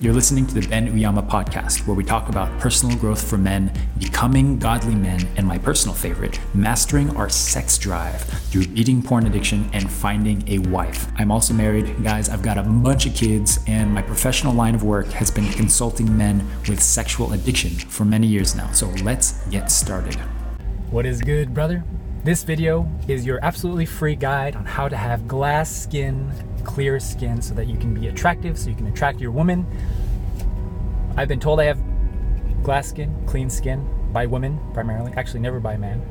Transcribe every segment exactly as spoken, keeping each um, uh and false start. You're listening to the Ben Uyama podcast, where we talk about personal growth for men, becoming godly men, and my personal favorite, mastering our sex drive through beating porn addiction and finding a wife. I'm also married. Guys, I've got a bunch of kids, and my professional line of work has been consulting men with sexual addiction for many years now. So let's get started. What is good, brother? This video is your absolutely free guide on how to have glass skin, clear skin, so that you can be attractive, so you can attract your woman. I've been told I have glass skin, clean skin, by women primarily, actually never by men.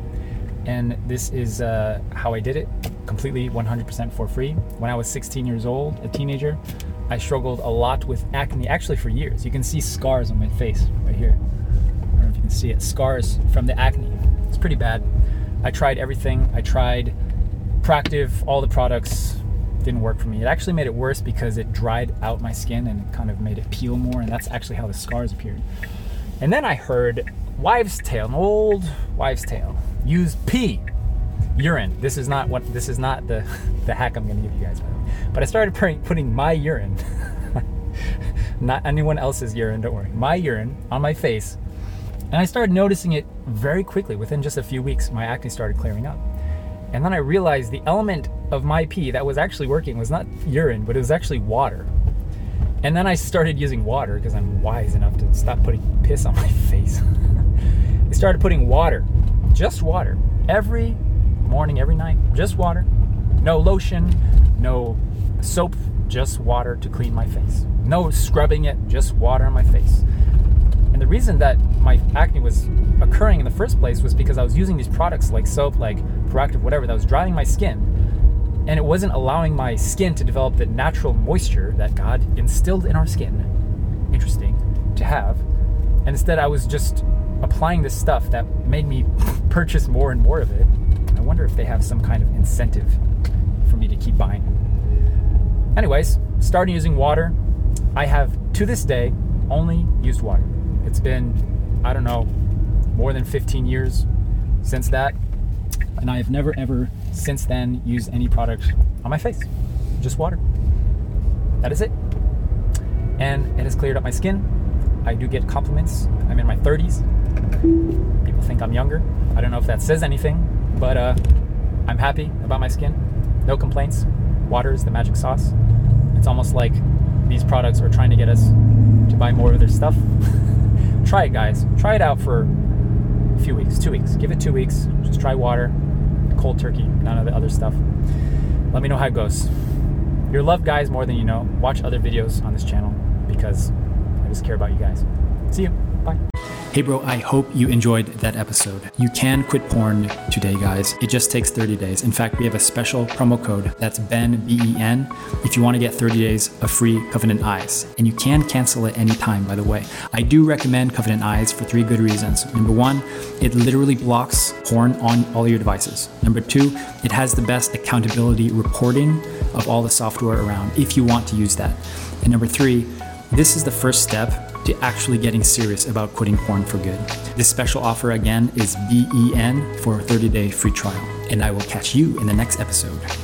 And this is uh, how I did it, completely one hundred percent for free. When I was sixteen years old, a teenager, I struggled a lot with acne, actually for years. You can see scars on my face right here. I don't know if you can see it, scars from the acne. It's pretty bad. I tried everything. I tried Proactiv, all the products, didn't work for me. It actually made it worse because it dried out my skin and kind of made it peel more, and that's actually how the scars appeared. And then I heard wives' tale, an old wives' tale. Use pee, urine. This is not what this is not the the hack I'm gonna give you guys, by the way. But I started putting my urine, not anyone else's urine, don't worry, my urine on my face, and I started noticing it very quickly. Within just a few weeks, my acne started clearing up. And then I realized the element of my pee that was actually working was not urine, but it was actually water. And then I started using water because I'm wise enough to stop putting piss on my face. I started putting water, just water, every morning, every night, just water. No lotion, no soap, just water to clean my face. No scrubbing it, just water on my face. And the reason that my acne was occurring in the first place was because I was using these products like soap, like Proactiv, whatever, that was drying my skin. And it wasn't allowing my skin to develop the natural moisture that God instilled in our skin, interesting, to have. And instead I was just applying this stuff that made me purchase more and more of it. I wonder if they have some kind of incentive for me to keep buying it. Anyways, started using water. I have, to this day, only used water. It's been, I don't know, more than fifteen years since that. And I have never, ever since then used any product on my face, just water. That is it. And it has cleared up my skin. I do get compliments. I'm in my thirties. People think I'm younger. I don't know if that says anything, but uh, I'm happy about my skin. No complaints. Water is the magic sauce. It's almost like these products are trying to get us to buy more of their stuff. Try it, guys. Try it out for a few weeks, two weeks. Give it two weeks. Just try water, cold turkey, none of the other stuff. Let me know how it goes. You're loved, guys, more than you know. Watch other videos on this channel because I just care about you guys. See you. Bye. Hey bro, I hope you enjoyed that episode. You can quit porn today, guys. It just takes thirty days. In fact, we have a special promo code. That's Ben, B E N, if you want to get thirty days of free Covenant Eyes. And you can cancel at any time, by the way. I do recommend Covenant Eyes for three good reasons. Number one, it literally blocks porn on all your devices. Number two, it has the best accountability reporting of all the software around, if you want to use that. And number three, this is the first step to actually getting serious about quitting porn for good. This special offer again is B E N for a thirty-day free trial. And I will catch you in the next episode.